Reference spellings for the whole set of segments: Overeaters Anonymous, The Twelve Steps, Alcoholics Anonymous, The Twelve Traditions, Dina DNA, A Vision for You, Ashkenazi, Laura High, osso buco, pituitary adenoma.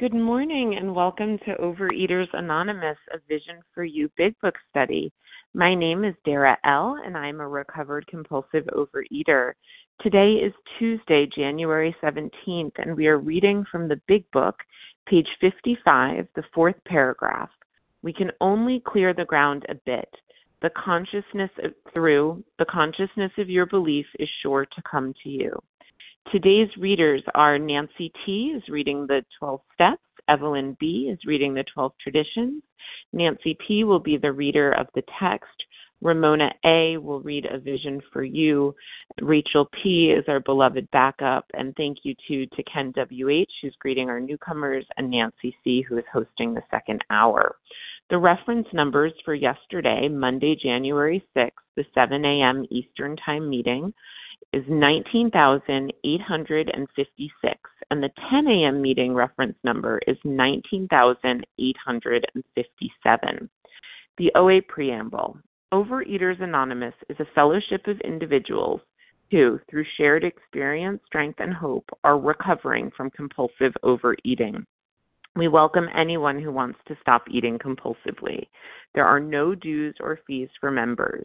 Good morning and welcome to Overeaters Anonymous, A Vision for You Big Book Study. My name is Dara L. and I'm a recovered compulsive overeater. Today is Tuesday, January 17th, and we are reading from the Big Book, page 55, the fourth paragraph. We can only clear the ground a bit. The consciousness of your belief is sure to come to you. Today's readers are Nancy T. is reading The 12 Steps, Evelyn B. is reading The 12 Traditions, Nancy P. will be the reader of the text, Ramona A. will read A Vision for You, Rachel P. is our beloved backup, and thank you to Ken W.H. who's greeting our newcomers, and Nancy C. who is hosting the second hour. The reference numbers for yesterday, Monday, January 6th, the 7 a.m. Eastern Time meeting, is 19,856, and the 10 a.m. meeting reference number is 19,857. The OA Preamble. Overeaters Anonymous is a fellowship of individuals who, through shared experience, strength, and hope, are recovering from compulsive overeating. We welcome anyone who wants to stop eating compulsively. There are no dues or fees for members.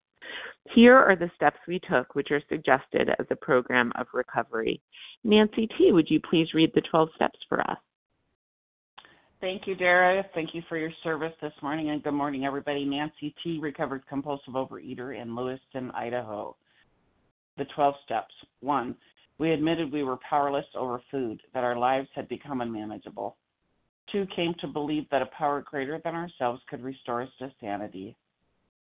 Here are the steps we took, which are suggested as a program of recovery. Nancy T., would you please read the 12 steps for us? Thank you, Dara. Thank you for your service this morning, and good morning, everybody. Nancy T., recovered compulsive overeater in Lewiston, Idaho. The 12 steps. 1. We admitted we were powerless over food, that our lives had become unmanageable. 2. Came to believe that a power greater than ourselves could restore us to sanity.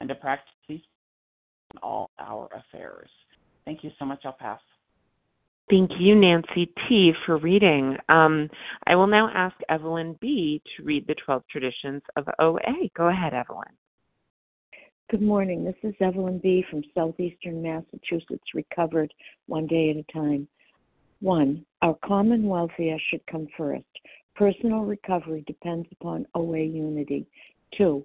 and to practice these in all our affairs. Thank you so much. I'll pass. Thank you, Nancy T., for reading. I will now ask Evelyn B. to read the 12 Traditions of OA. Go ahead, Evelyn. Good morning. This is Evelyn B. from southeastern Massachusetts, recovered one day at a time. 1. Our common welfare should come first. Personal recovery depends upon OA unity. 2.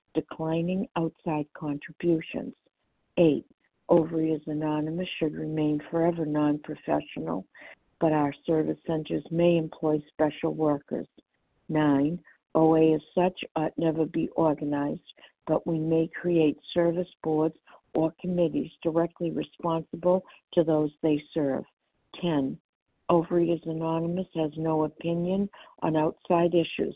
declining outside contributions. 8. Overeaters Anonymous should remain forever non-professional, but our service centers may employ special workers. 9. OA as such ought never be organized, but we may create service boards or committees directly responsible to those they serve. 10. Overeaters Anonymous has no opinion on outside issues,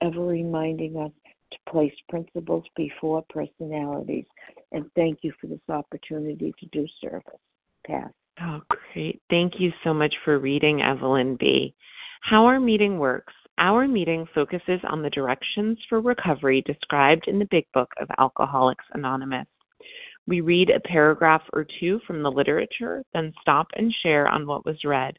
ever reminding us to place principles before personalities. And thank you for this opportunity to do service. Pass. Oh, great. Thank you so much for reading, Evelyn B. How our meeting works. Our meeting focuses on the directions for recovery described in the Big Book of Alcoholics Anonymous. We read a paragraph or two from the literature, then stop and share on what was read.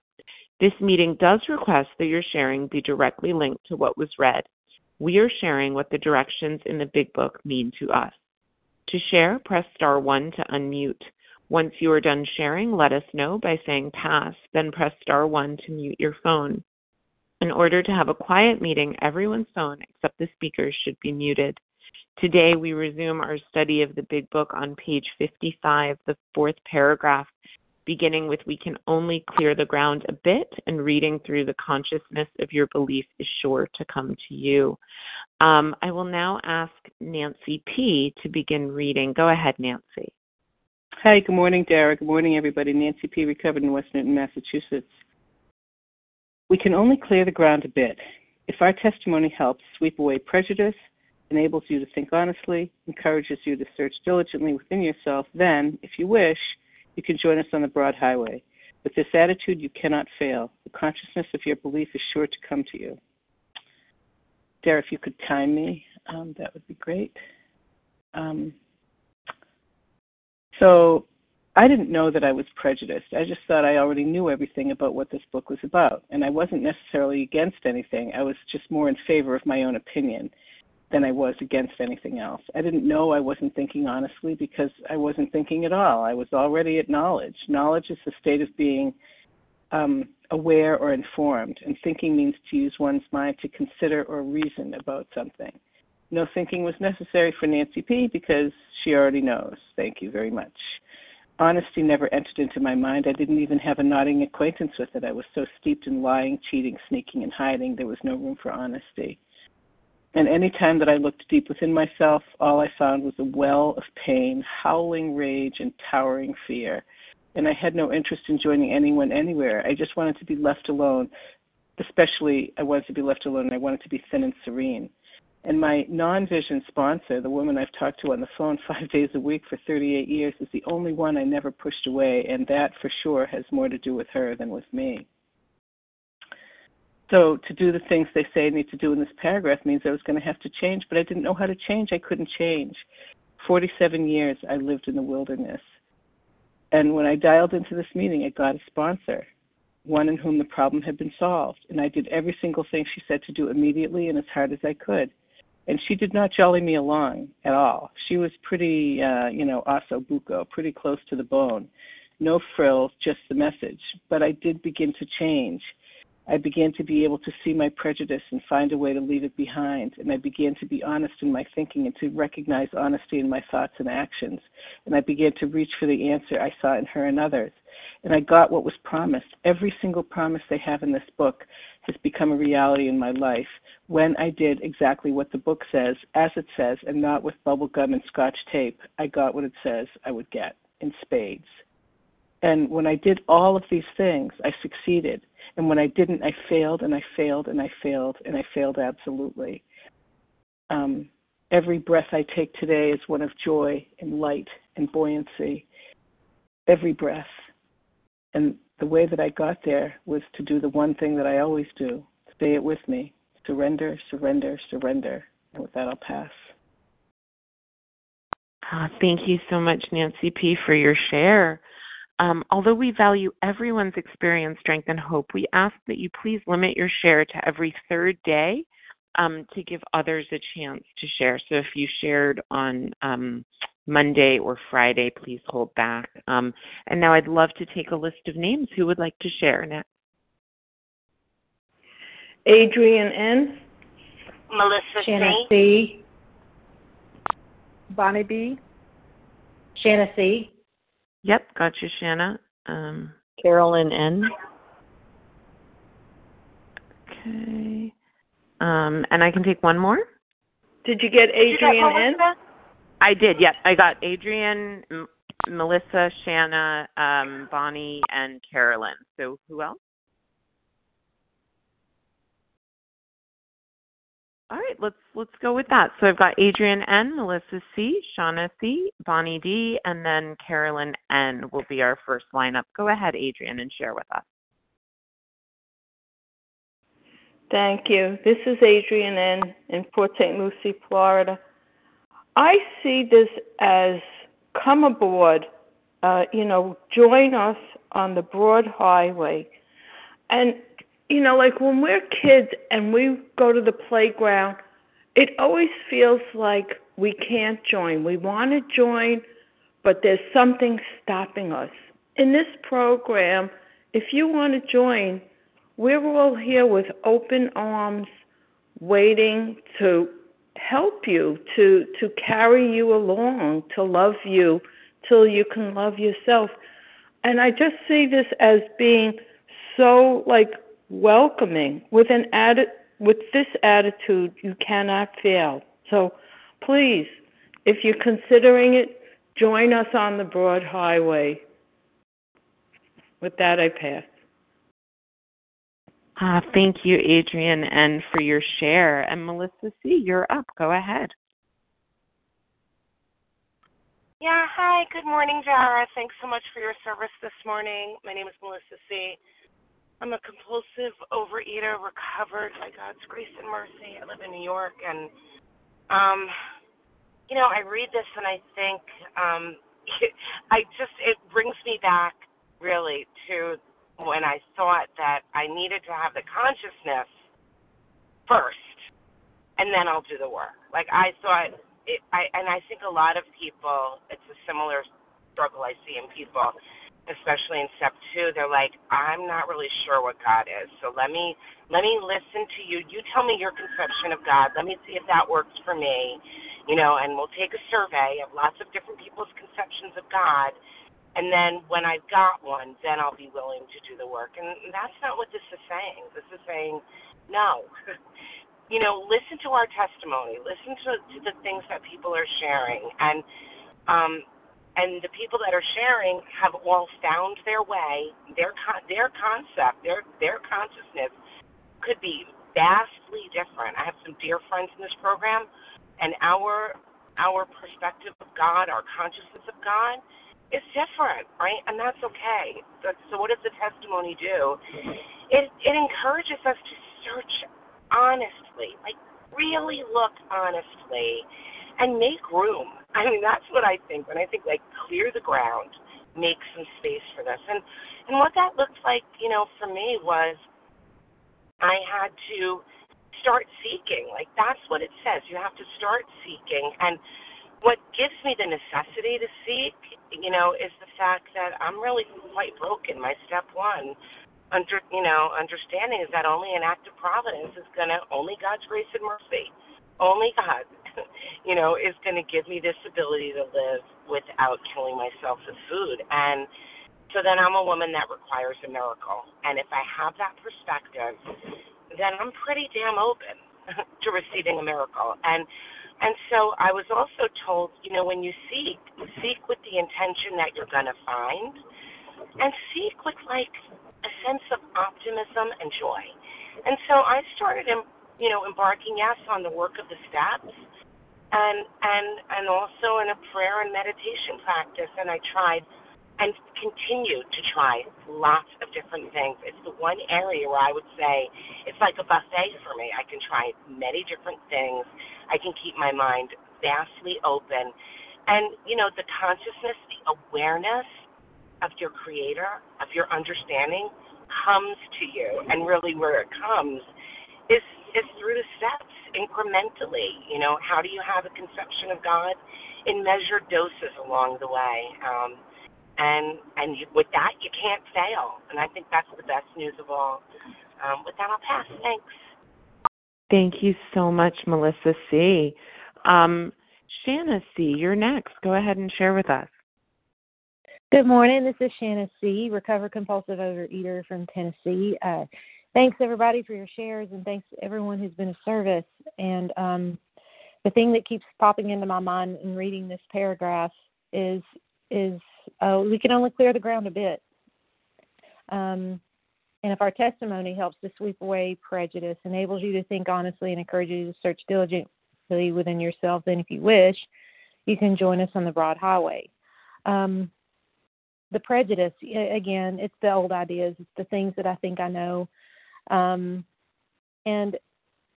This meeting does request that your sharing be directly linked to what was read. We are sharing what the directions in the Big Book mean to us. To share, press star 1 to unmute. Once you are done sharing, let us know by saying pass, then press star 1 to mute your phone. In order to have a quiet meeting, everyone's phone except the speaker's should be muted. Today, we resume our study of the Big Book on page 55, the fourth paragraph, beginning with "We can only clear the ground a bit," and reading through "The consciousness of your belief is sure to come to you." I will now ask Nancy P. to begin reading. Go ahead, Nancy. Hi, good morning, Dara. Good morning, everybody. Nancy P., recovered in West Newton, Massachusetts. We can only clear the ground a bit. If our testimony helps sweep away prejudice, enables you to think honestly, encourages you to search diligently within yourself, then, if you wish, you can join us on the broad highway. With this attitude, you cannot fail. The consciousness of your belief is sure to come to you. Dara, if you could time me, that would be great. So I didn't know that I was prejudiced. I just thought I already knew everything about what this book was about, and I wasn't necessarily against anything. I was just more in favor of my own opinion than I was against anything else. I didn't know I wasn't thinking honestly because I wasn't thinking at all. I was already at knowledge. Knowledge is the state of being aware or informed, and thinking means to use one's mind to consider or reason about something. No thinking was necessary for Nancy P. because she already knows. Thank you very much. Honesty never entered into my mind. I didn't even have a nodding acquaintance with it. I was so steeped in lying, cheating, sneaking, and hiding, there was no room for honesty. And any time that I looked deep within myself, all I found was a well of pain, howling rage, and towering fear. And I had no interest in joining anyone anywhere. I just wanted to be left alone. Especially, I wanted to be left alone, and I wanted to be thin and serene. And my non-vision sponsor, the woman I've talked to on the phone 5 days a week for 38 years, is the only one I never pushed away, and that for sure has more to do with her than with me. So to do the things they say I need to do in this paragraph means I was going to have to change, but I didn't know how to change. I couldn't change. 47 years I lived in the wilderness. And when I dialed into this meeting, I got a sponsor, one in whom the problem had been solved. And I did every single thing she said to do immediately and as hard as I could. And she did not jolly me along at all. She was pretty, osso buco, pretty close to the bone. No frills, just the message. But I did begin to change. I began to be able to see my prejudice and find a way to leave it behind. And I began to be honest in my thinking and to recognize honesty in my thoughts and actions. And I began to reach for the answer I saw in her and others. And I got what was promised, every single promise they have in this book. has become a reality in my life when I did exactly what the book says, as it says, and not with bubble gum and Scotch tape. I got what it says I would get in spades. And when I did all of these things, I succeeded. And when I didn't, I failed, and I failed, and I failed, and I failed absolutely. Every breath I take today is one of joy and light and buoyancy. Every breath. And the way that I got there was to do the one thing that I always do. Say it with me. Surrender, surrender, surrender. And with that, I'll pass. Thank you so much, Nancy P., for your share. Although we value everyone's experience, strength, and hope, we ask that you please limit your share to every third day to give others a chance to share. So if you shared on Monday or Friday, please hold back. And now I'd love to take a list of names who would like to share next. Adrian N. Melissa Shanna C. Bonnie B. Shanna C. Yep, gotcha, Shanna. Carolyn N. Okay. And I can take one more. Did you get Adrian N? I did, yep. I got Adrian, Melissa, Shanna, Bonnie, and Carolyn. So who else? All right, let's go with that. So I've got Adrian N, Melissa C, Shauna C, Bonnie D, and then Carolyn N will be our first lineup. Go ahead, Adrian, and share with us. Thank you. This is Adrian N in Port St. Lucie, Florida. I see this as come aboard, join us on the broad highway. And like when we're kids and we go to the playground, it always feels like we can't join. We want to join, but there's something stopping us. In this program, if you want to join, we're all here with open arms, waiting to help you, to carry you along, to love you till you can love yourself. And I just see this as being so welcoming. With this attitude, you cannot fail. So please, if you're considering it, join us on the broad highway. With that, I pass. Thank you, Adrian, and for your share. And Melissa C., you're up. Go ahead. Yeah, hi. Good morning, Jara. Thanks so much for your service this morning. My name is Melissa C. I'm a compulsive overeater, recovered by God's grace and mercy. I live in New York, and, I read this and I think it brings me back, really, to when I thought that I needed to have the consciousness first, and then I'll do the work. I think a lot of people, it's a similar struggle I see in people, especially in step two. They're like, I'm not really sure what God is, so let me listen to you. You tell me your conception of God. Let me see if that works for me, and we'll take a survey of lots of different people's conceptions of God, and then when I've got one, then I'll be willing to do the work. And that's not what this is saying. This is saying, no. Listen to our testimony. Listen to the things that people are sharing. And the people that are sharing have all found their way. Their concept, their consciousness could be vastly different. I have some dear friends in this program, and our perspective of God, our consciousness of God, is different, right? And that's okay. So what does the testimony do? It encourages us to search honestly, really look honestly, and make room. I mean, that's what I think. When I think, clear the ground, make some space for this. And what that looked like, for me was I had to start seeking. That's what it says. You have to start seeking. And what gives me the necessity to seek, is the fact that I'm really quite broken. My step one, understanding is that only an act of providence is only God's grace and mercy, only God, is going to give me this ability to live without killing myself with food. And so then I'm a woman that requires a miracle. And if I have that perspective, then I'm pretty damn open to receiving a miracle. And so I was also told, you know, when you seek with the intention that you're going to find, and seek with, like, a sense of optimism and joy. And so I started, embarking, on the work of the steps, and also in a prayer and meditation practice. And I tried and continue to try lots of different things. It's the one area where I would say it's like a buffet for me. I can try many different things. I can keep my mind vastly open. And, you know, the consciousness, the awareness of your creator, of your understanding comes to you. And really where it comes is through the steps incrementally. You know, how do you have a conception of God in measured doses along the way? And you, with that, you can't fail. And I think that's the best news of all. With that, I'll pass. Thanks. Thank you so much, Melissa C. Shanna C., you're next. Go ahead and share with us. Good morning. This is Shanna C., recovered compulsive overeater from Tennessee. Thanks, everybody, for your shares, and thanks to everyone who's been of service. And the thing that keeps popping into my mind in reading this paragraph is we can only clear the ground a bit. And if our testimony helps to sweep away prejudice, enables you to think honestly, and encourages you to search diligently within yourself, then if you wish, you can join us on the broad highway. The prejudice, again, it's the old ideas. It's the things that I think I know. And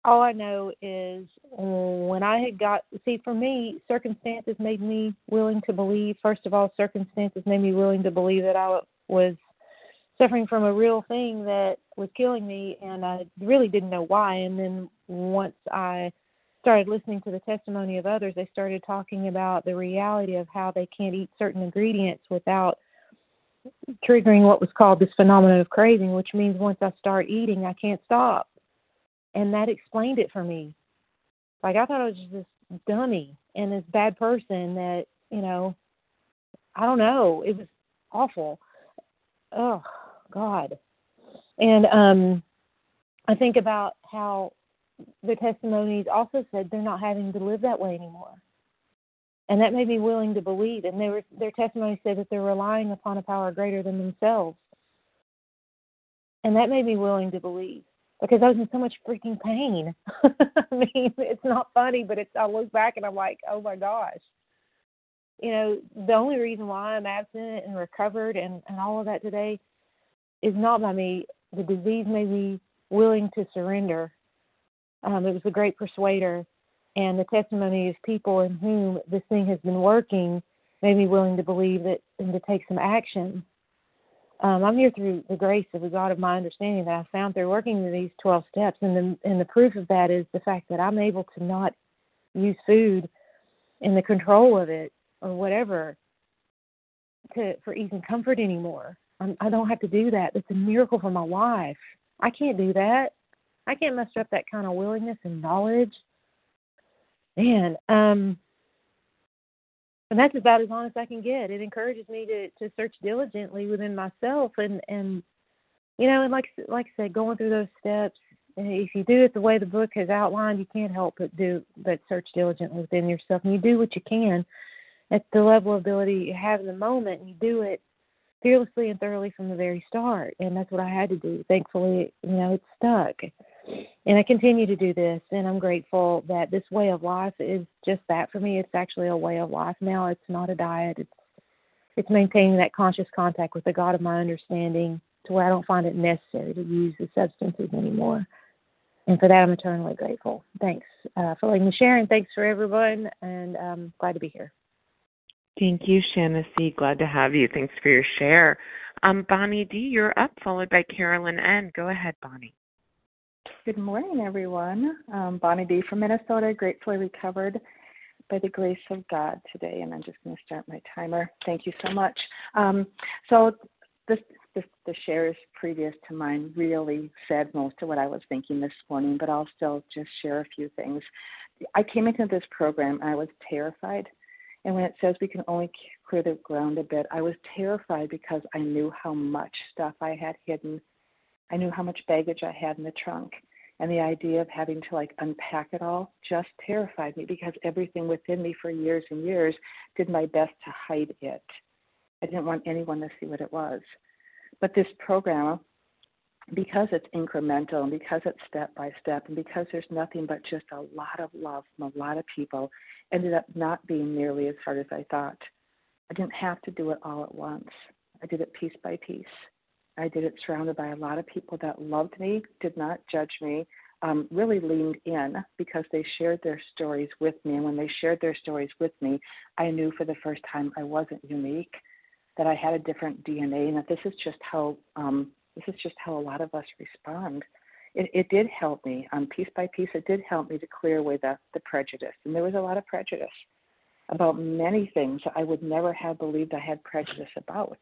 all I know is when I had for me, circumstances made me willing to believe. First of all, circumstances made me willing to believe that I was suffering from a real thing that was killing me, and I really didn't know why. And then once I started listening to the testimony of others, they started talking about the reality of how they can't eat certain ingredients without triggering what was called this phenomenon of craving, which means once I start eating, I can't stop. And that explained it for me. Like, I thought I was just this dummy and this bad person that, you know, I don't know. It was awful. Oh, God. And I think about how the testimonies also said they're not having to live that way anymore. And that made me willing to believe. And their testimony said that they're relying upon a power greater than themselves. And that made me willing to believe. Because I was in so much freaking pain. I mean, it's not funny, but I look back and I'm like, oh, my gosh. You know, the only reason why I'm abstinent and recovered and all of that today is not by me. The disease made me willing to surrender. It was a great persuader. And the testimony of people in whom this thing has been working made me willing to believe that and to take some action. I'm here through the grace of the God of my understanding that I found through working with these 12 steps. And the proof of that is the fact that I'm able to not use food and the control of it or whatever for ease and comfort anymore. I don't have to do that. It's a miracle for my life. I can't do that. I can't muster up that kind of willingness and knowledge. Man, and that's about as honest I can get. It encourages me to search diligently within myself. And you know, and like I said, going through those steps, if you do it the way the book has outlined, you can't help but search diligently within yourself. And you do what you can at the level of ability you have in the moment, and you do it fearlessly and thoroughly from the very start. And that's what I had to do. Thankfully, you know, it stuck. And I continue to do this, and I'm grateful that this way of life is just that for me. It's actually a way of life now. It's not a diet. It's maintaining that conscious contact with the God of my understanding to where I don't find it necessary to use the substances anymore. And for that, I'm eternally grateful. Thanks for letting me share, and thanks for everyone, and I'm glad to be here. Thank you, Shanna C. Glad to have you. Thanks for your share. Bonnie D., you're up, followed by Carolyn N. Go ahead, Bonnie. Good morning, everyone. Bonnie B. from Minnesota, gratefully recovered by the grace of God today, and I'm just going to start my timer. Thank you so much. So this the shares previous to mine really said most of what I was thinking this morning, but I'll still just share a few things. I came into this program, and I was terrified, and when it says we can only clear the ground a bit, I was terrified because I knew how much stuff I had hidden. I knew how much baggage I had in the trunk, And the idea of having to unpack it all just terrified me, because everything within me for years and years did my best to hide it. I didn't want anyone to see what it was. But this program, because it's incremental and because it's step by step and because there's nothing but just a lot of love from a lot of people, ended up not being nearly as hard as I thought. I didn't have to do it all at once. I did it piece by piece. I did it surrounded by a lot of people that loved me, did not judge me, really leaned in because they shared their stories with me. And when they shared their stories with me, I knew for the first time I wasn't unique, that I had a different DNA, and that this is just how a lot of us respond. It did help me piece by piece. It did help me to clear away the prejudice, and there was a lot of prejudice about many things that I would never have believed I had prejudice about.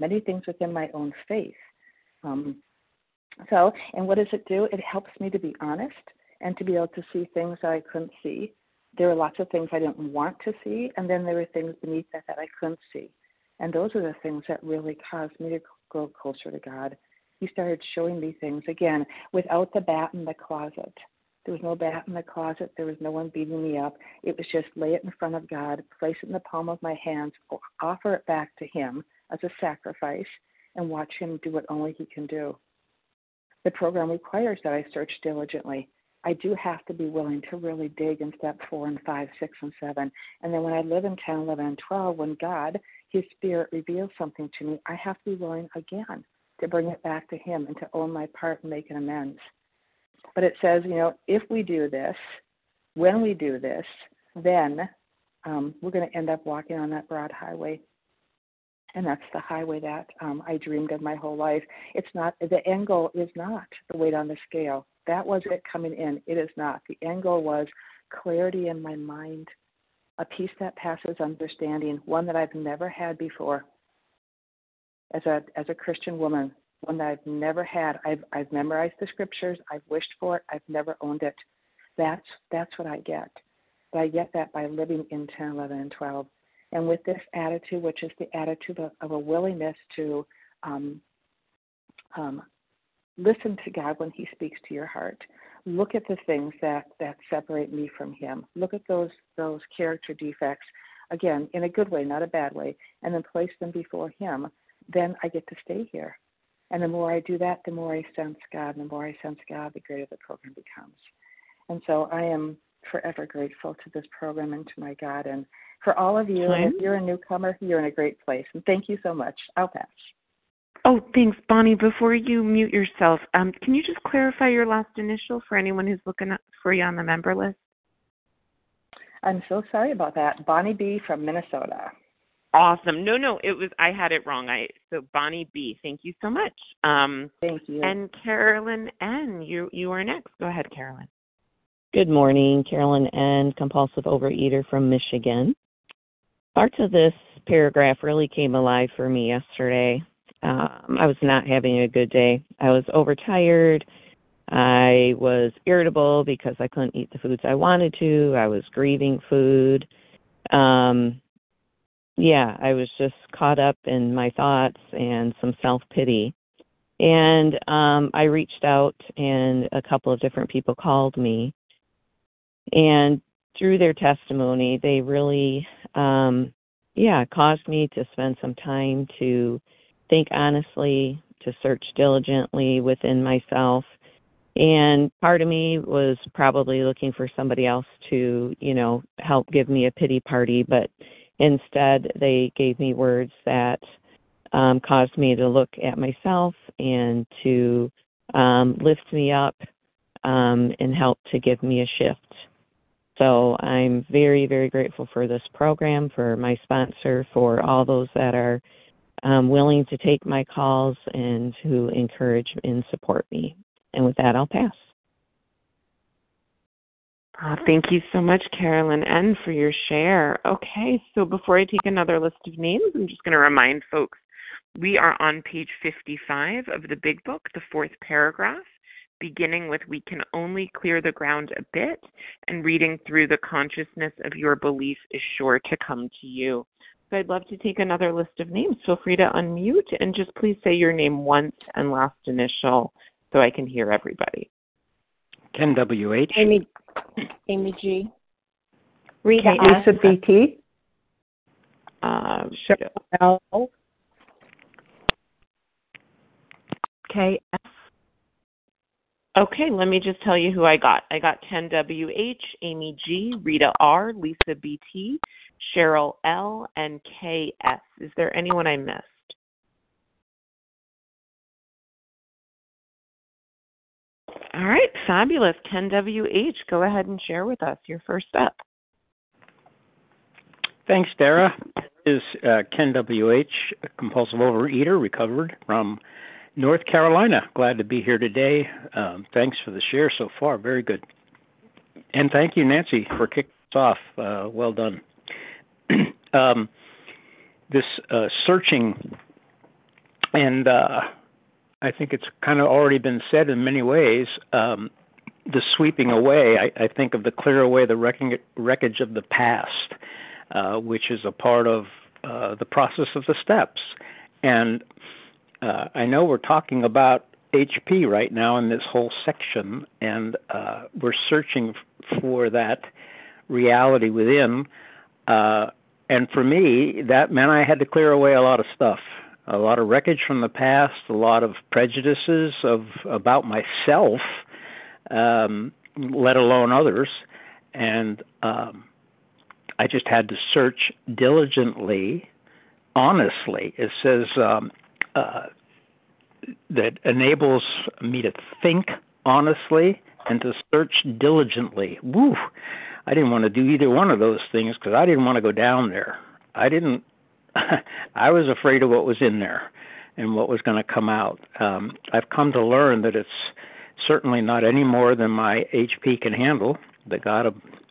Many things within my own faith. And what does it do? It helps me to be honest and to be able to see things that I couldn't see. There were lots of things I didn't want to see, and then there were things beneath that I couldn't see. And those are the things that really caused me to grow closer to God. He started showing me things, again, without the bat in the closet. There was no bat in the closet. There was no one beating me up. It was just lay it in front of God, place it in the palm of my hands, offer it back to him as a sacrifice, and watch him do what only he can do. The program requires that I search diligently. I do have to be willing to really dig in step 4 and 5, 6, and 7. And then when I live in 10, 11, and 12, when God, his spirit, reveals something to me, I have to be willing again to bring it back to him and to own my part and make an amends. But it says, if we do this, when we do this, then we're going to end up walking on that broad highway. And that's the highway that I dreamed of my whole life. The end goal is not the weight on the scale. That was it coming in. It is not. The end goal was clarity in my mind, a peace that passes understanding, one that I've never had before. As a Christian woman, one that I've never had. I've memorized the scriptures. I've wished for it. I've never owned it. That's what I get. But I get that by living in 10, 11, and 12. And with this attitude, which is the attitude of a willingness to listen to God when he speaks to your heart, look at the things that separate me from him. Look at those character defects, again, in a good way, not a bad way, and then place them before him. Then I get to stay here. And the more I do that, the more I sense God. And the more I sense God, the greater the program becomes. And so I am forever grateful to this program and to my God. And for all of you, and if you're a newcomer, you're in a great place. And thank you so much. I'll pass. Oh, thanks, Bonnie. Before you mute yourself, can you just clarify your last initial for anyone who's looking for you on the member list? I'm so sorry about that. Bonnie B. from Minnesota. Awesome. No, I had it wrong. So Bonnie B., thank you so much. Thank you. And Carolyn N., you are next. Go ahead, Carolyn. Good morning, Carolyn N., compulsive overeater from Michigan. Parts of this paragraph really came alive for me yesterday. I was not having a good day. I was overtired. I was irritable because I couldn't eat the foods I wanted to. I was grieving food. I was just caught up in my thoughts and some self-pity. And I reached out, and a couple of different people called me. And through their testimony, they really, caused me to spend some time to think honestly, to search diligently within myself. And part of me was probably looking for somebody else to, help give me a pity party. But instead, they gave me words that caused me to look at myself and to lift me up and help to give me a shift. So I'm very, very grateful for this program, for my sponsor, for all those that are willing to take my calls and who encourage and support me. And with that, I'll pass. Thank you so much, Carolyn N., for your share. Okay, so before I take another list of names, I'm just going to remind folks, we are on page 55 of the Big Book, the fourth paragraph, beginning with "We can only clear the ground a bit," and reading through "The consciousness of your belief is sure to come to you." So I'd love to take another list of names. Feel free to unmute and just please say your name once and last initial so I can hear everybody. Ken WH. Amy G. Rita S. Lisa BT. Cheryl L. KF. Okay, let me just tell you who I got. I got Ken WH, Amy G, Rita R, Lisa BT, Cheryl L, and KS. Is there anyone I missed? All right, fabulous. Ken WH, go ahead and share with us your first step. Thanks, Dara. This is Ken WH, a compulsive overeater, recovered from North Carolina. Glad to be here today. Thanks for the share so far. Very good. And thank you, Nancy, for kicking us off. Well done. This searching, and I think it's kind of already been said in many ways, the sweeping away, I think of the clear away the wreckage of the past, which is a part of the process of the steps. And I know we're talking about HP right now in this whole section, and we're searching for that reality within. And for me, that meant I had to clear away a lot of stuff, a lot of wreckage from the past, a lot of prejudices about myself, let alone others. And I just had to search diligently, honestly. It says... that enables me to think honestly and to search diligently. Woo! I didn't want to do either one of those things because I didn't want to go down there. I was afraid of what was in there and what was going to come out. I've come to learn that it's certainly not any more than my HP can handle.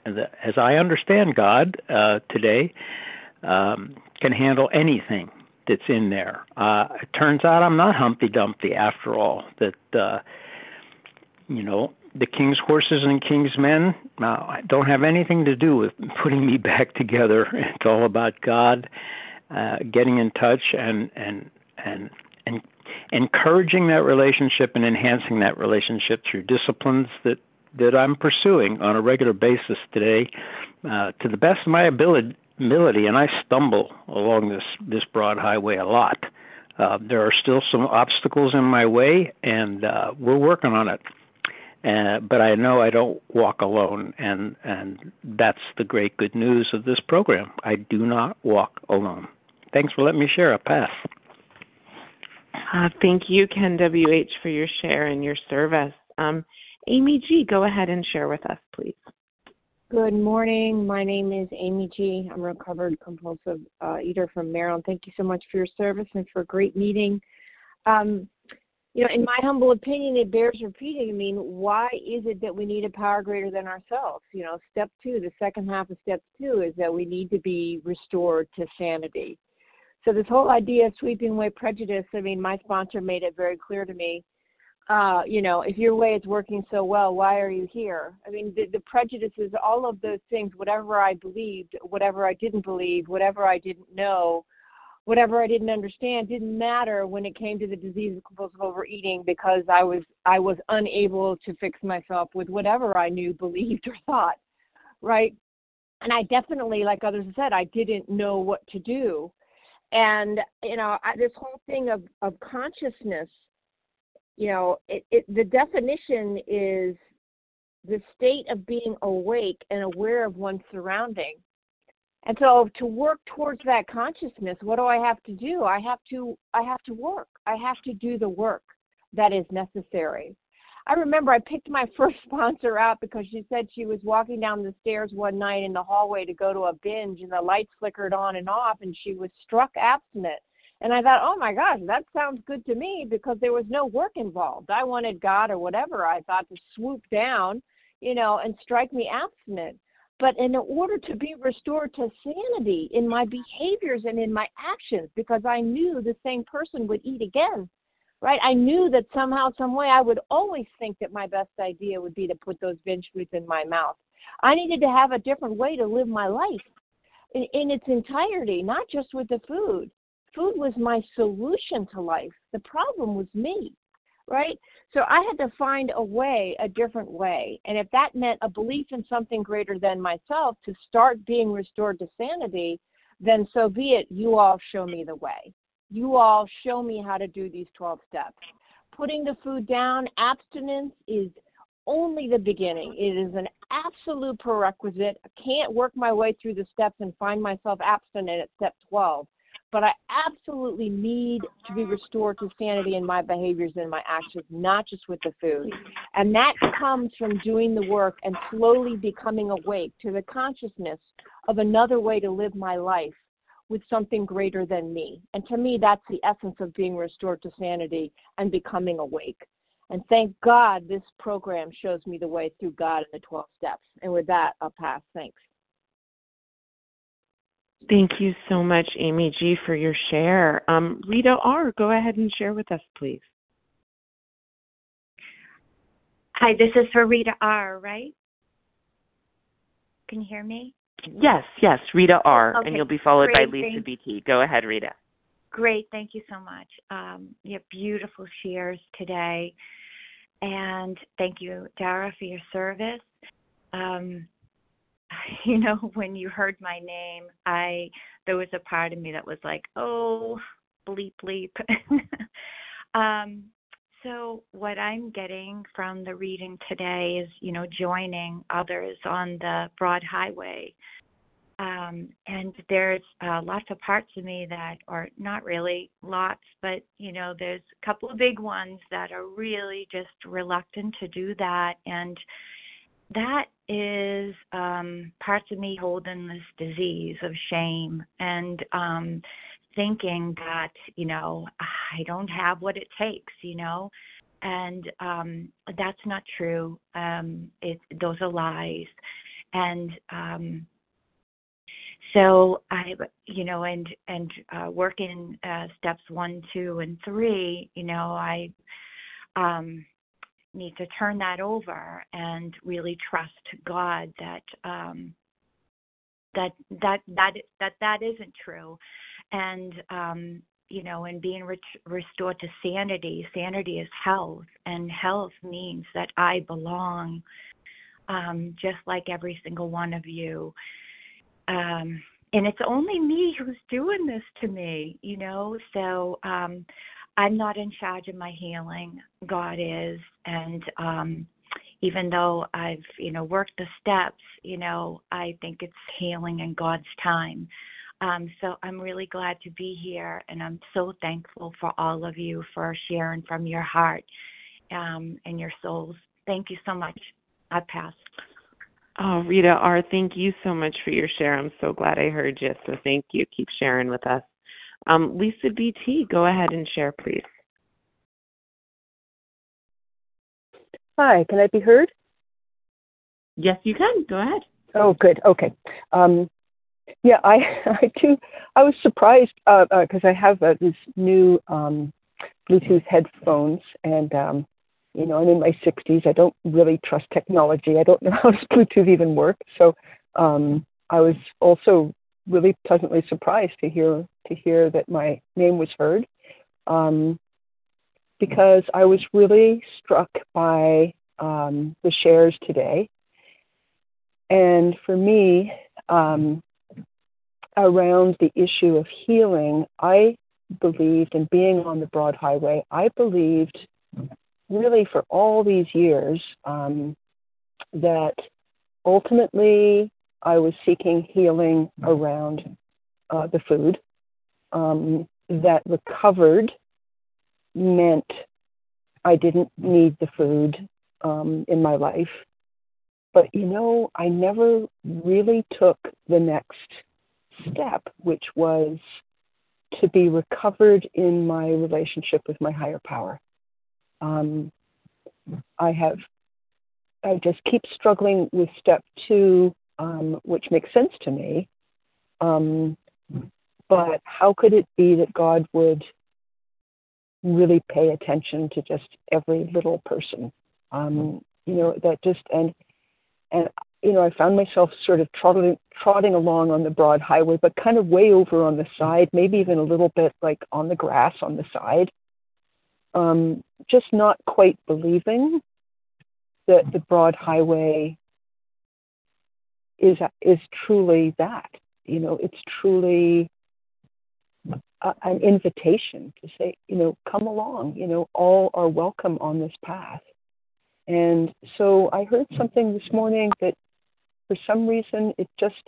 As I understand God today, can handle anything that's in there. It turns out I'm not Humpty Dumpty after all, that, the king's horses and king's men don't have anything to do with putting me back together. It's all about God, getting in touch and encouraging that relationship and enhancing that relationship through disciplines that I'm pursuing on a regular basis today, to the best of my ability. And I stumble along this broad highway a lot. There are still some obstacles in my way, and we're working on it. But I know I don't walk alone, and that's the great good news of this program. I do not walk alone. Thanks for letting me share. I pass. Thank you, Ken WH, for your share and your service. Amy G., go ahead and share with us, please. Good morning. My name is Amy G. I'm a recovered compulsive eater from Maryland. Thank you so much for your service and for a great meeting. In my humble opinion, it bears repeating. I mean, why is it that we need a power greater than ourselves? Step two, the second half of step two is that we need to be restored to sanity. So this whole idea of sweeping away prejudice, I mean, my sponsor made it very clear to me. If your way is working so well, why are you here? I mean, the prejudices, all of those things, whatever I believed, whatever I didn't believe, whatever I didn't know, whatever I didn't understand, didn't matter when it came to the disease of compulsive overeating because I was unable to fix myself with whatever I knew, believed, or thought, right? And I definitely, like others have said, I didn't know what to do. And, this whole thing of consciousness, the definition is the state of being awake and aware of one's surroundings. And so to work towards that consciousness, what do I have to do? I have to work. I have to do the work that is necessary. I remember I picked my first sponsor out because she said she was walking down the stairs one night in the hallway to go to a binge, and the lights flickered on and off, and she was struck abstinent. And I thought, oh, my gosh, that sounds good to me because there was no work involved. I wanted God or whatever, I thought, to swoop down, and strike me abstinent. But in order to be restored to sanity in my behaviors and in my actions, because I knew the same person would eat again, right? I knew that somehow, some way, I would always think that my best idea would be to put those binge foods in my mouth. I needed to have a different way to live my life in its entirety, not just with the food. Food was my solution to life. The problem was me, right? So I had to find a way, a different way. And if that meant a belief in something greater than myself to start being restored to sanity, then so be it. You all show me the way. You all show me how to do these 12 steps. Putting the food down, abstinence is only the beginning. It is an absolute prerequisite. I can't work my way through the steps and find myself abstinent at step 12. But I absolutely need to be restored to sanity in my behaviors and my actions, not just with the food. And that comes from doing the work and slowly becoming awake to the consciousness of another way to live my life with something greater than me. And to me, that's the essence of being restored to sanity and becoming awake. And thank God this program shows me the way through God and the 12 steps. And with that, I'll pass. Thanks. Thank you so much, Amy G., for your share. Rita R., go ahead and share with us, please. Hi, this is for Rita R., right? Can you hear me? Yes, Rita R., okay. And you'll be followed by Lisa BT. Go ahead, Rita. Great, thank you so much. You have beautiful shares today, and thank you, Dara, for your service. You know, when you heard my name, there was a part of me that was like, oh, bleep, bleep. So what I'm getting from the reading today is, you know, joining others on the broad highway. And there's lots of parts of me that are not really lots, but, you know, there's a couple of big ones that are really just reluctant to do that. And that is parts of me holding this disease of shame and thinking that, you know, I don't have what it takes, you know, and that's not true. Those are lies. And so I, you know, and working steps 1, 2, and 3, you know, I need to turn that over and really trust God that that isn't true, and you know, and being restored to sanity. Sanity is health, and health means that I belong, just like every single one of you. And it's only me who's doing this to me, you know. So I'm not in charge of my healing. God is. And even though I've, you know, worked the steps, you know, I think it's healing in God's time. So I'm really glad to be here, and I'm so thankful for all of you for sharing from your heart and your souls. Thank you so much. I pass. Oh, Rita R., thank you so much for your share. I'm so glad I heard you, so thank you. Keep sharing with us. Lisa BT, go ahead and share, please. Hi, can I be heard? Yes, you can. Go ahead. Oh, good. Okay. Yeah, I too. I was surprised because I have this new Bluetooth headphones, and you know, I'm in my 60s. I don't really trust technology. I don't know how does Bluetooth even work. So I was also really pleasantly surprised to hear that my name was heard, because I was really struck by the shares today. And for me, around the issue of healing, I believed, and being on the broad highway, I believed really for all these years that ultimately I was seeking healing around the food, that recovered meant I didn't need the food in my life. But, you know, I never really took the next step, which was to be recovered in my relationship with my higher power. I just keep struggling with step 2, which makes sense to me. But how could it be that God would really pay attention to just every little person? You know, that just, and you know, I found myself sort of trotting along on the broad highway, but kind of way over on the side, maybe even a little bit like on the grass on the side. just not quite believing that the broad highway is truly that. You know, it's truly an invitation to say, you know, come along. You know, all are welcome on this path. And so I heard something this morning that, for some reason, it just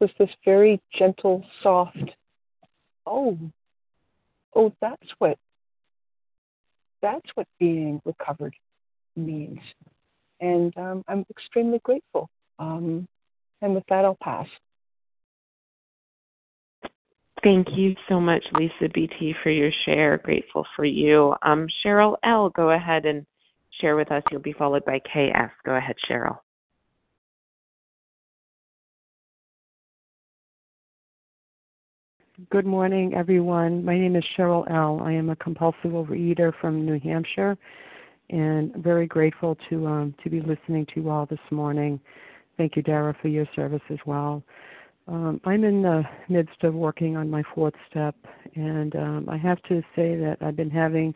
was this very gentle, soft, oh, that's what being recovered means. And I'm extremely grateful. And with that, I'll pass. Thank you so much, Lisa BT, for your share. Grateful for you. Cheryl L., go ahead and share with us. You'll be followed by KS. Go ahead, Cheryl. Good morning, everyone. My name is Cheryl L. I am a compulsive overeater from New Hampshire, and I'm very grateful to be listening to you all this morning. Thank you, Dara, for your service as well. I'm in the midst of working on my fourth step, and I have to say that I've been having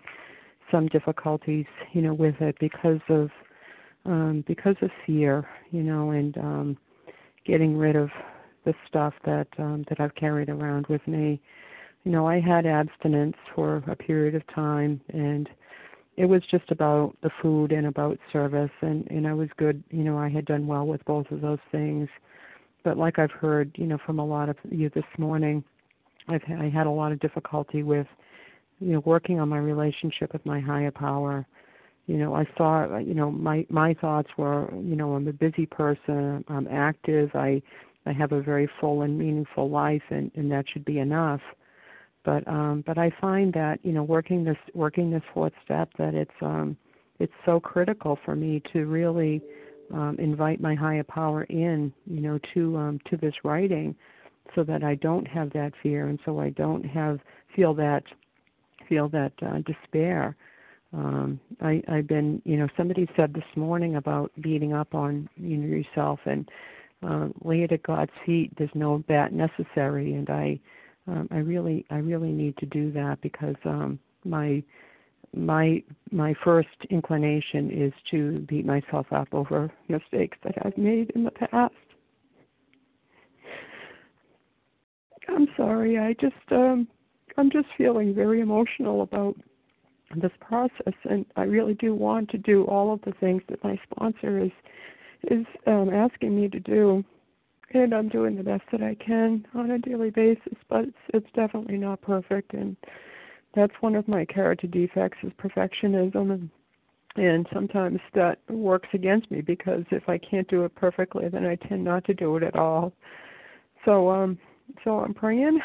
some difficulties, you know, with it because of fear, you know, and getting rid of the stuff that I've carried around with me. You know, I had abstinence for a period of time, and it was just about the food and about service, and I was good. You know, I had done well with both of those things. But like I've heard, you know, from a lot of you this morning, I had a lot of difficulty with, you know, working on my relationship with my higher power. You know, I saw, you know, my thoughts were, you know, I'm a busy person, I'm active, I have a very full and meaningful life, and that should be enough. But I find that, you know, working this fourth step, that it's so critical for me to really invite my higher power in, you know, to this writing, so that I don't have that fear, and so I don't feel that despair. I've been, you know, somebody said this morning about beating up on, you know, yourself, and lay it at God's feet. There's no bat necessary, and I really need to do that, because my first inclination is to beat myself up over mistakes that I've made in the past. I'm sorry, I'm just feeling very emotional about this process, and I really do want to do all of the things that my sponsor is asking me to do, and I'm doing the best that I can on a daily basis, but it's definitely not perfect, and that's one of my character defects, is perfectionism, and sometimes that works against me, because if I can't do it perfectly, then I tend not to do it at all. So I'm praying,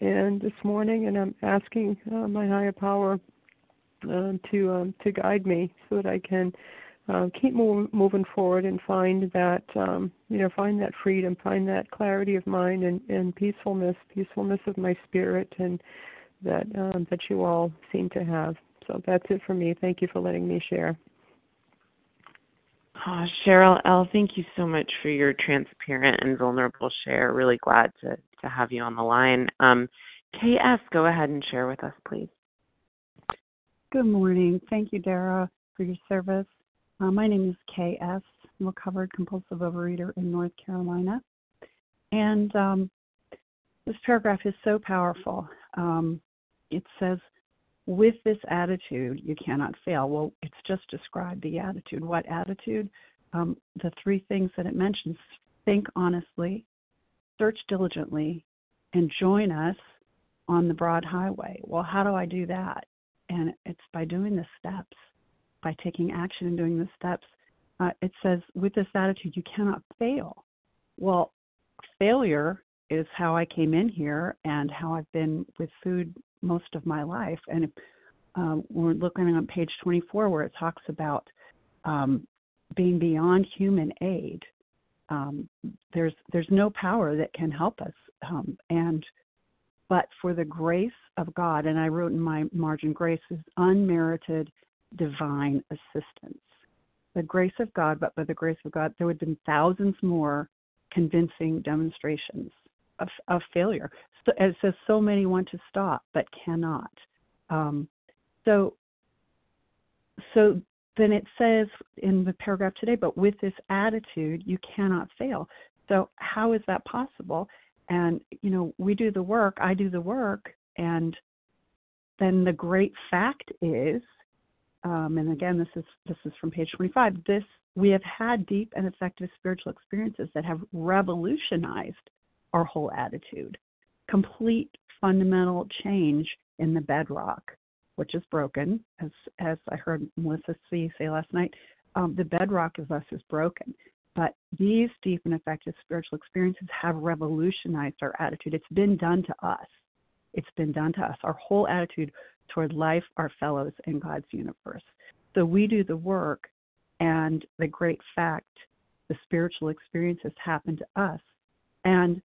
and this morning, and I'm asking my higher power to guide me, so that I can keep moving forward and find that find that freedom, find that clarity of mind, and peacefulness of my spirit, and that you all seem to have. So that's it for me. Thank you for letting me share. Cheryl L., thank you so much for your transparent and vulnerable share. Really glad to have you on the line. KS, go ahead and share with us, please. Good morning. Thank you, Dara, for your service. My name is KS, I'm a recovered compulsive overeater in North Carolina. And this paragraph is so powerful. It says, with this attitude, you cannot fail. Well, it's just described the attitude. What attitude? The three things that it mentions: think honestly, search diligently, and join us on the broad highway. Well, how do I do that? And it's by doing the steps, by taking action and doing the steps. It says, with this attitude, you cannot fail. Well, failure is how I came in here and how I've been with food most of my life. And we're looking on page 24, where it talks about being beyond human aid. There's no power that can help us, but for the grace of God, and I wrote in my margin, grace is unmerited divine assistance. The grace of God, but by the grace of God, there would have been thousands more convincing demonstrations of failure. So it says, so many want to stop but cannot. So then it says in the paragraph today, but with this attitude, you cannot fail. So how is that possible? And, you know, we do the work, I do the work, and then the great fact is, and again, this is from page 25, we have had deep and effective spiritual experiences that have revolutionized our whole attitude. Complete fundamental change in the bedrock, which is broken, as I heard Melissa C. say last night, the bedrock of us is broken. But these deep and effective spiritual experiences have revolutionized our attitude. It's been done to us. It's been done to us, our whole attitude toward life, our fellows, and God's universe. So we do the work, and the great fact, the spiritual experiences happen to us. And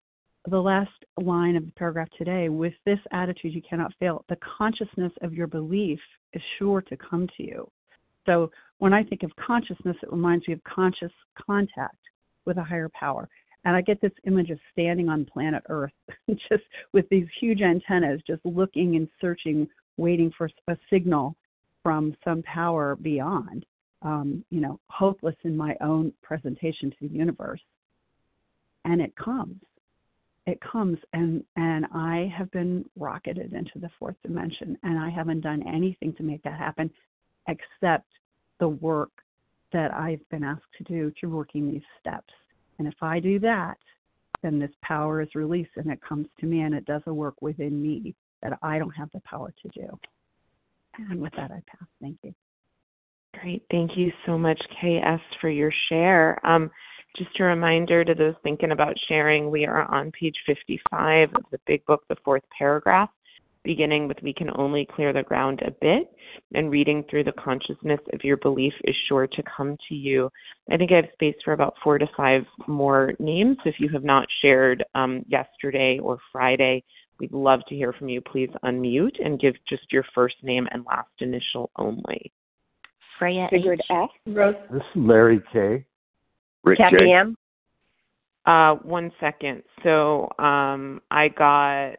the last line of the paragraph today, with this attitude you cannot fail, the consciousness of your belief is sure to come to you. So when I think of consciousness, it reminds me of conscious contact with a higher power. And I get this image of standing on planet Earth, just with these huge antennas, just looking and searching, waiting for a signal from some power beyond, hopeless in my own presentation to the universe. And it comes. It comes, and I have been rocketed into the fourth dimension, and I haven't done anything to make that happen except the work that I've been asked to do through working these steps. And if I do that, then this power is released, and it comes to me, and it does a work within me that I don't have the power to do. And with that, I pass. Thank you. Great. Thank you so much, KS, for your share. Just a reminder to those thinking about sharing, we are on page 55 of the big book, the fourth paragraph, beginning with "We can only clear the ground a bit," and reading through "the consciousness of your belief is sure to come to you." I think I have space for about 4 to 5 more names. If you have not shared yesterday or Friday, we'd love to hear from you. Please unmute and give just your first name and last initial only. Freya H. Rose. This is Larry K. Rick J. One second. So I got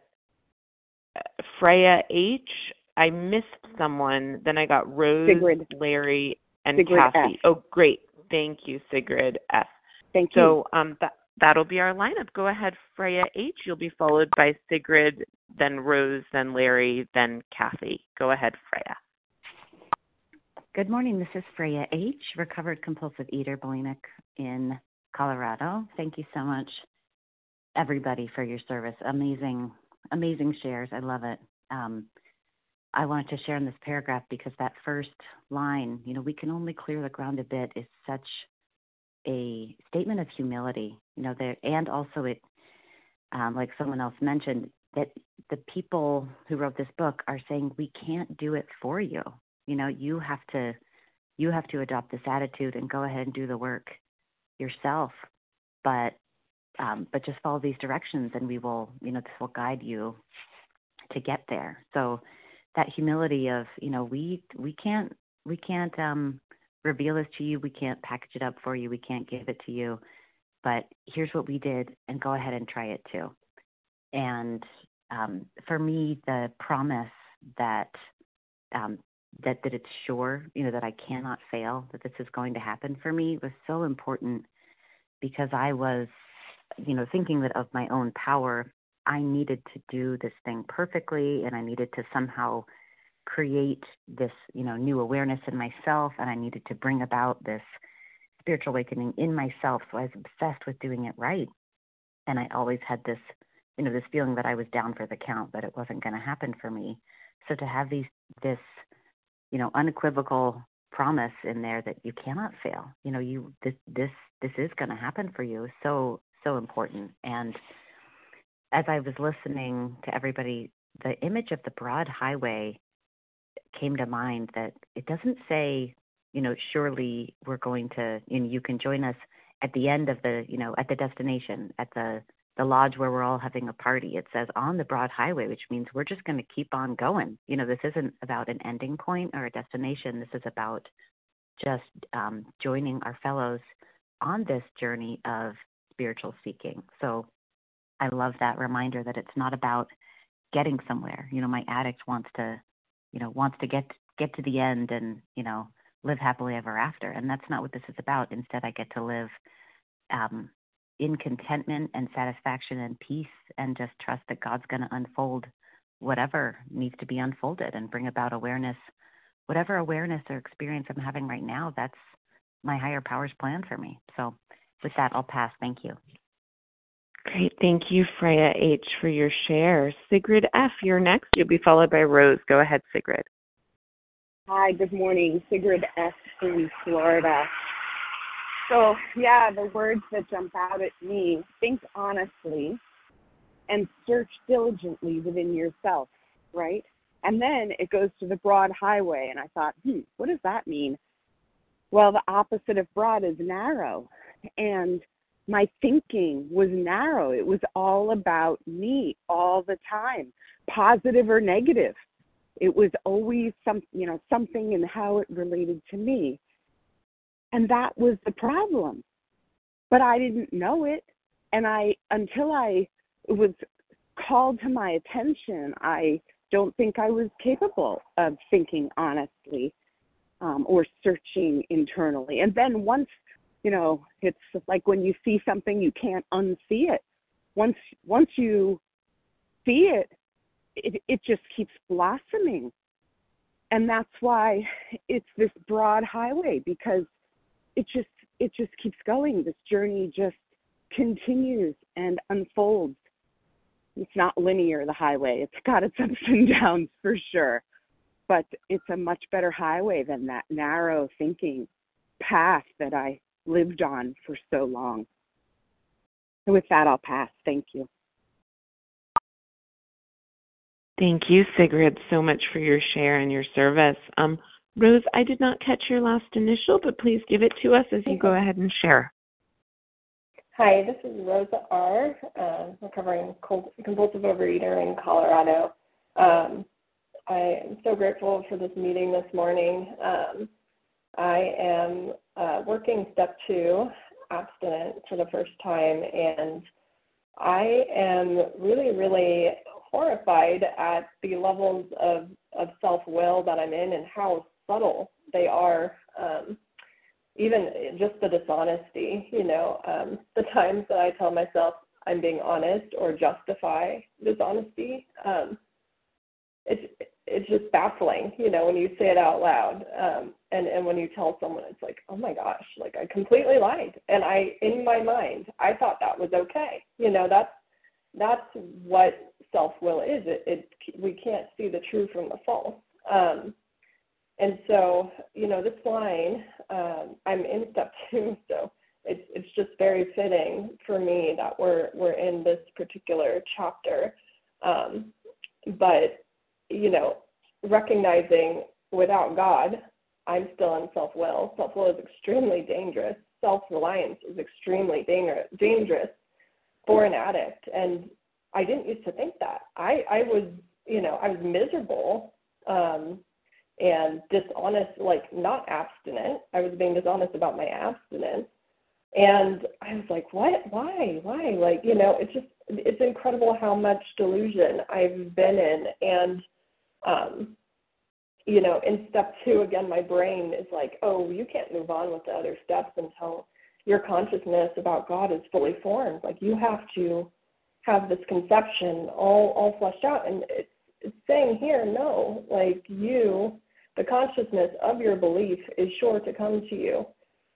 Freya H. I missed someone. Then I got Rose, Sigrid, Larry, and Sigrid Kathy. F. Oh, great. Thank you, Sigrid F. Thank you. So that'll be our lineup. Go ahead, Freya H. You'll be followed by Sigrid, then Rose, then Larry, then Kathy. Go ahead, Freya. Good morning. This is Freya H., recovered compulsive eater, bulimic in Colorado. Thank you so much, everybody, for your service. Amazing, amazing shares. I love it. I wanted to share in this paragraph because that first line, you know, "we can only clear the ground a bit," is such a statement of humility, you know, there, and also it, like someone else mentioned, that the people who wrote this book are saying, we can't do it for you. You know, you have to adopt this attitude and go ahead and do the work yourself. But just follow these directions, and we will, you know, this will guide you to get there. So that humility of, you know, we can't reveal this to you. We can't package it up for you. We can't give it to you. But here's what we did, and go ahead and try it too. And for me, the promise that that it's sure, you know, that I cannot fail, that this is going to happen for me was so important, because I was, you know, thinking that of my own power, I needed to do this thing perfectly, and I needed to somehow create this, you know, new awareness in myself, and I needed to bring about this spiritual awakening in myself. So I was obsessed with doing it right. And I always had this, you know, this feeling that I was down for the count, that it wasn't going to happen for me. So to have this, you know, unequivocal promise in there that you cannot fail, you know, this is going to happen for you, so important. And as I was listening to everybody, the image of the broad highway came to mind, that it doesn't say, you know, surely we're going to, you know, you can join us at the end of the, you know, at the destination, at the lodge where we're all having a party. It says on the broad highway, which means we're just going to keep on going. You know, this isn't about an ending point or a destination. This is about just joining our fellows on this journey of spiritual seeking. So I love that reminder that it's not about getting somewhere. You know, my addict wants to wants to get to the end and, live happily ever after. And that's not what this is about. Instead, I get to live in contentment and satisfaction and peace, and just trust that God's going to unfold whatever needs to be unfolded and bring about awareness. Whatever awareness or experience I'm having right now, that's my higher power's plan for me. So with that, I'll pass. Thank you. Great. Thank you, Freya H., for your share. Sigrid F., you're next. You'll be followed by Rose. Go ahead, Sigrid. Hi, good morning. Sigrid F. from Florida. So, the words that jump out at me: think honestly and search diligently within yourself, right? And then it goes to the broad highway, and I thought, what does that mean? Well, the opposite of broad is narrow, and my thinking was narrow. It was all about me all the time, positive or negative. It was always something and how it related to me. And that was the problem. But I didn't know it. And until it was called to my attention, I don't think I was capable of thinking honestly or searching internally. And then once, it's like when you see something, you can't unsee it. Once you see it, it just keeps blossoming. And that's why it's this broad highway, because it just keeps going. This journey just continues and unfolds. It's not linear, the highway. It's got its ups and downs for sure. But it's a much better highway than that narrow thinking path that I lived on for so long. And with that, I'll pass. Thank you. Thank you, Sigrid, so much for your share and your service. Rose, I did not catch your last initial, but please give it to us as you go ahead and share. Hi, this is Rosa R., recovering compulsive overeater in Colorado. I am so grateful for this meeting this morning. I am working step 2, abstinent, for the first time, and I am really, really horrified at the levels of self-will that I'm in and how subtle they are, even just the dishonesty, the times that I tell myself I'm being honest or justify dishonesty, it's just baffling, when you say it out loud, and when you tell someone, it's like, oh my gosh, like I completely lied, and in my mind, I thought that was okay, that's what self-will is. We can't see the true from the false. And so, this line, I'm in step 2, so it's just very fitting for me that we're in this particular chapter. But, recognizing without God, I'm still in self-will. Self-will is extremely dangerous. Self-reliance is extremely dangerous for an addict. And I didn't used to think that. I was, I was miserable and dishonest, like not abstinent. I was being dishonest about my abstinence. And I was like, what? Why? Like, it's incredible how much delusion I've been in. And, in step 2, again, my brain is like, oh, you can't move on with the other steps until your consciousness about God is fully formed. Like, you have to have this conception all fleshed out. And it's saying here, no, like the consciousness of your belief is sure to come to you.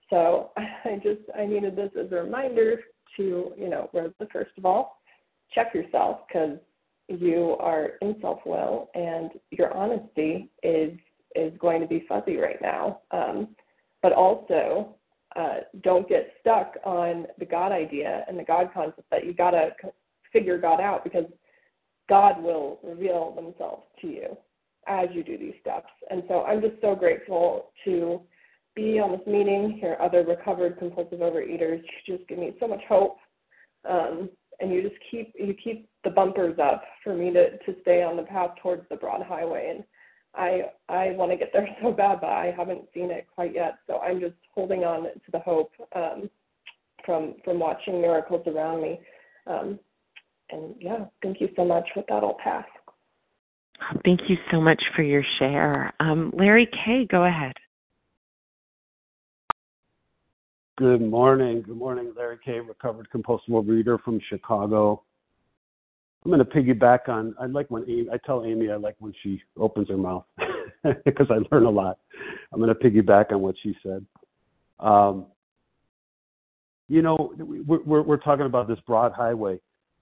So I needed this as a reminder to, first of all, check yourself, because you are in self-will and your honesty is going to be fuzzy right now. But also, don't get stuck on the God idea and the God concept that you got to figure God out, because God will reveal themselves to you as you do these steps. And so I'm just so grateful to be on this meeting, hear other recovered compulsive overeaters. You just give me so much hope. And you just keep the bumpers up for me to stay on the path towards the broad highway. And I want to get there so bad, but I haven't seen it quite yet. So I'm just holding on to the hope from watching miracles around me. And thank you so much. With that, I'll pass. Thank you so much for your share. Larry K., go ahead. Good morning. Good morning, Larry K., recovered compulsive overeater from Chicago. I'm going to piggyback on, I like when Amy, I tell Amy I like when she opens her mouth because I learn a lot. I'm going to piggyback on what she said. You know, we're talking about this broad highway.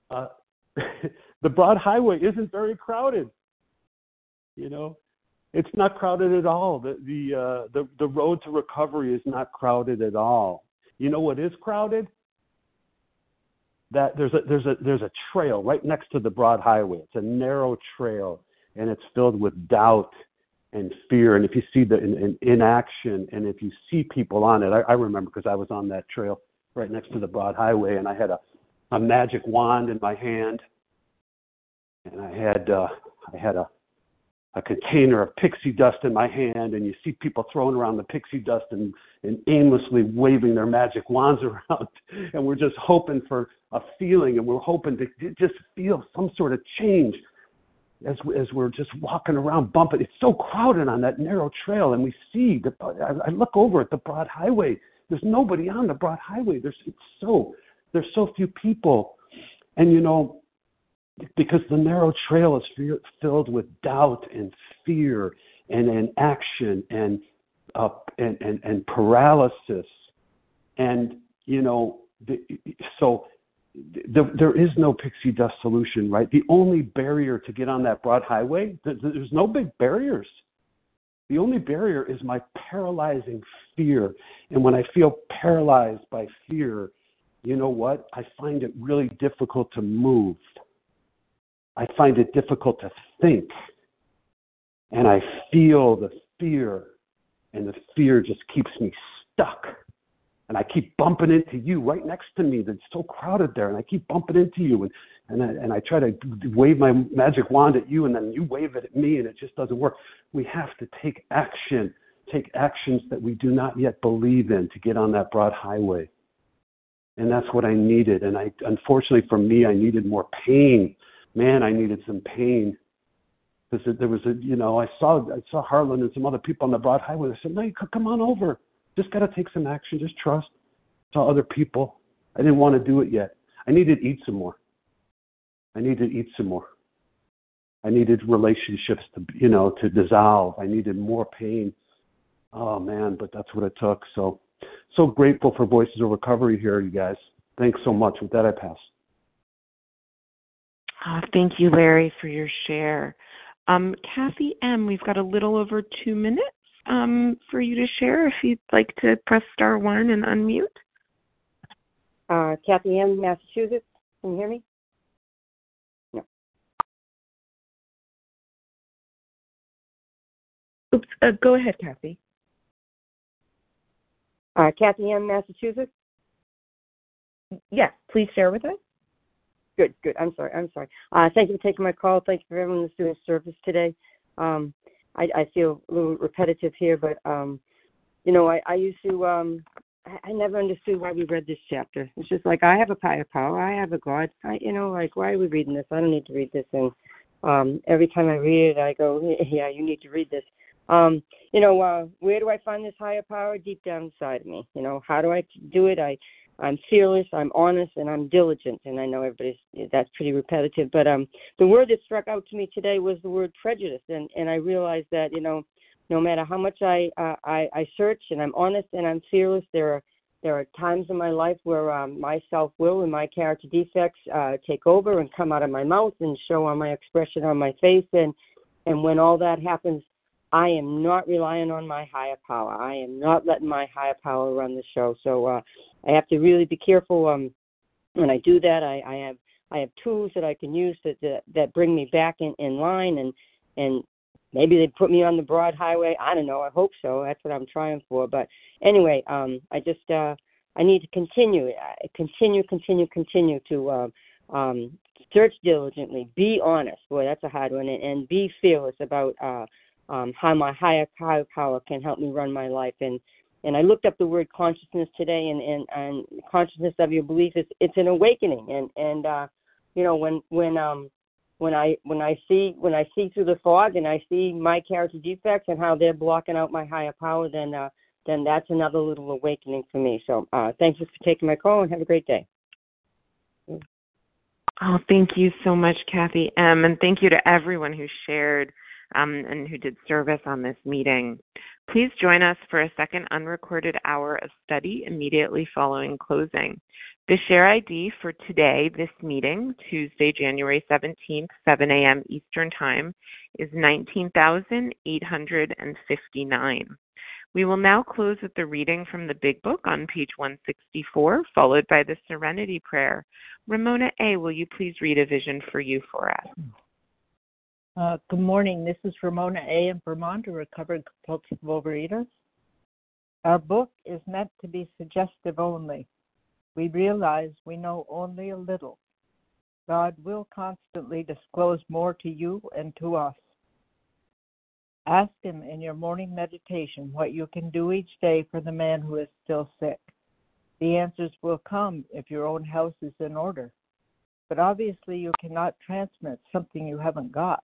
The broad highway isn't very crowded. You know, it's not crowded at all. The road to recovery is not crowded at all. You know what is crowded? That there's a trail right next to the broad highway. It's a narrow trail, and it's filled with doubt and fear. And if you see the inaction, and if you see people on it, I remember because I was on that trail right next to the broad highway, and I had a magic wand in my hand, and I had a container of pixie dust in my hand, and you see people throwing around the pixie dust and aimlessly waving their magic wands around, and we're just hoping for a feeling, and we're hoping to just feel some sort of change as we're just walking around bumping. It's so crowded on that narrow trail, and we see, I look over at the broad highway. There's nobody on the broad highway. There's so few people. And, you know, because the narrow trail is filled with doubt and fear and inaction and paralysis. And, you know, there is no pixie dust solution, right? The only barrier to get on that broad highway, there's no big barriers. The only barrier is my paralyzing fear. And when I feel paralyzed by fear, you know what? I find it really difficult to move. I find it difficult to think. And I feel the fear, and the fear just keeps me stuck. And I keep bumping into you right next to me. That's so crowded there, and I keep bumping into you, and I try to wave my magic wand at you, and then you wave it at me, and it just doesn't work. We have to take actions that we do not yet believe in to get on that broad highway. And that's what I needed. And I, unfortunately for me, I needed more pain. Man, I needed some pain. Because there was I saw Harlan and some other people on the broad highway. I said, no, you come on over. Just got to take some action. Just trust. Saw other people. I didn't want to do it yet. I needed to eat some more. I needed relationships to dissolve. I needed more pain. Oh, man, but that's what it took. So grateful for Voices of Recovery here, you guys. Thanks so much. With that, I pass. Oh, thank you, Larry, for your share. Kathy M., we've got a little over 2 minutes. For you to share, if you'd like to press star 1 and unmute. Kathy M., Massachusetts. Can you hear me? No. Oops. Go ahead, Kathy. Kathy M., Massachusetts. Yes. Please share with us. Good. I'm sorry. Thank you for taking my call. Thank you for everyone that's doing service today. I feel a little repetitive here, but, I never understood why we read this chapter. It's just like, I have a higher power. I have a God. Why are we reading this? I don't need to read this. And every time I read it, I go, yeah, you need to read this. Where do I find this higher power? Deep down inside of me. You know, how do I do it? I'm fearless, I'm honest, and I'm diligent. And I know that's pretty repetitive. But the word that struck out to me today was the word prejudice. And I realized that, no matter how much I search and I'm honest and I'm fearless, there are times in my life where my self-will and my character defects take over and come out of my mouth and show on my expression on my face. And when all that happens, I am not relying on my higher power. I am not letting my higher power run the show. So I have to really be careful when I do that. I have tools that I can use that bring me back in line, and maybe they put me on the broad highway. I don't know. I hope so. That's what I'm trying for. But anyway, I need to continue to search diligently, be honest. Boy, that's a hard one, and be fearless about how my higher power can help me run my life. And I looked up the word consciousness today, and consciousness of your belief is, it's an awakening. And when When I see through the fog and I see my character defects and how they're blocking out my higher power, then that's another little awakening for me. So thank you for taking my call and have a great day. Oh, thank you so much, Kathy M., and thank you to everyone who shared and who did service on this meeting. Please join us for a second unrecorded hour of study immediately following closing. The share ID for today, this meeting, Tuesday, January 17th, 7 a.m. Eastern Time, is 19,859. We will now close with the reading from the Big Book on page 164, followed by the Serenity Prayer. Ramona A., will you please read A Vision for You for us? Good morning. This is Ramona A. in Vermont, a recovered compulsive overeater. Our book is meant to be suggestive only. We realize we know only a little. God will constantly disclose more to you and to us. Ask Him in your morning meditation what you can do each day for the man who is still sick. The answers will come if your own house is in order. But obviously you cannot transmit something you haven't got.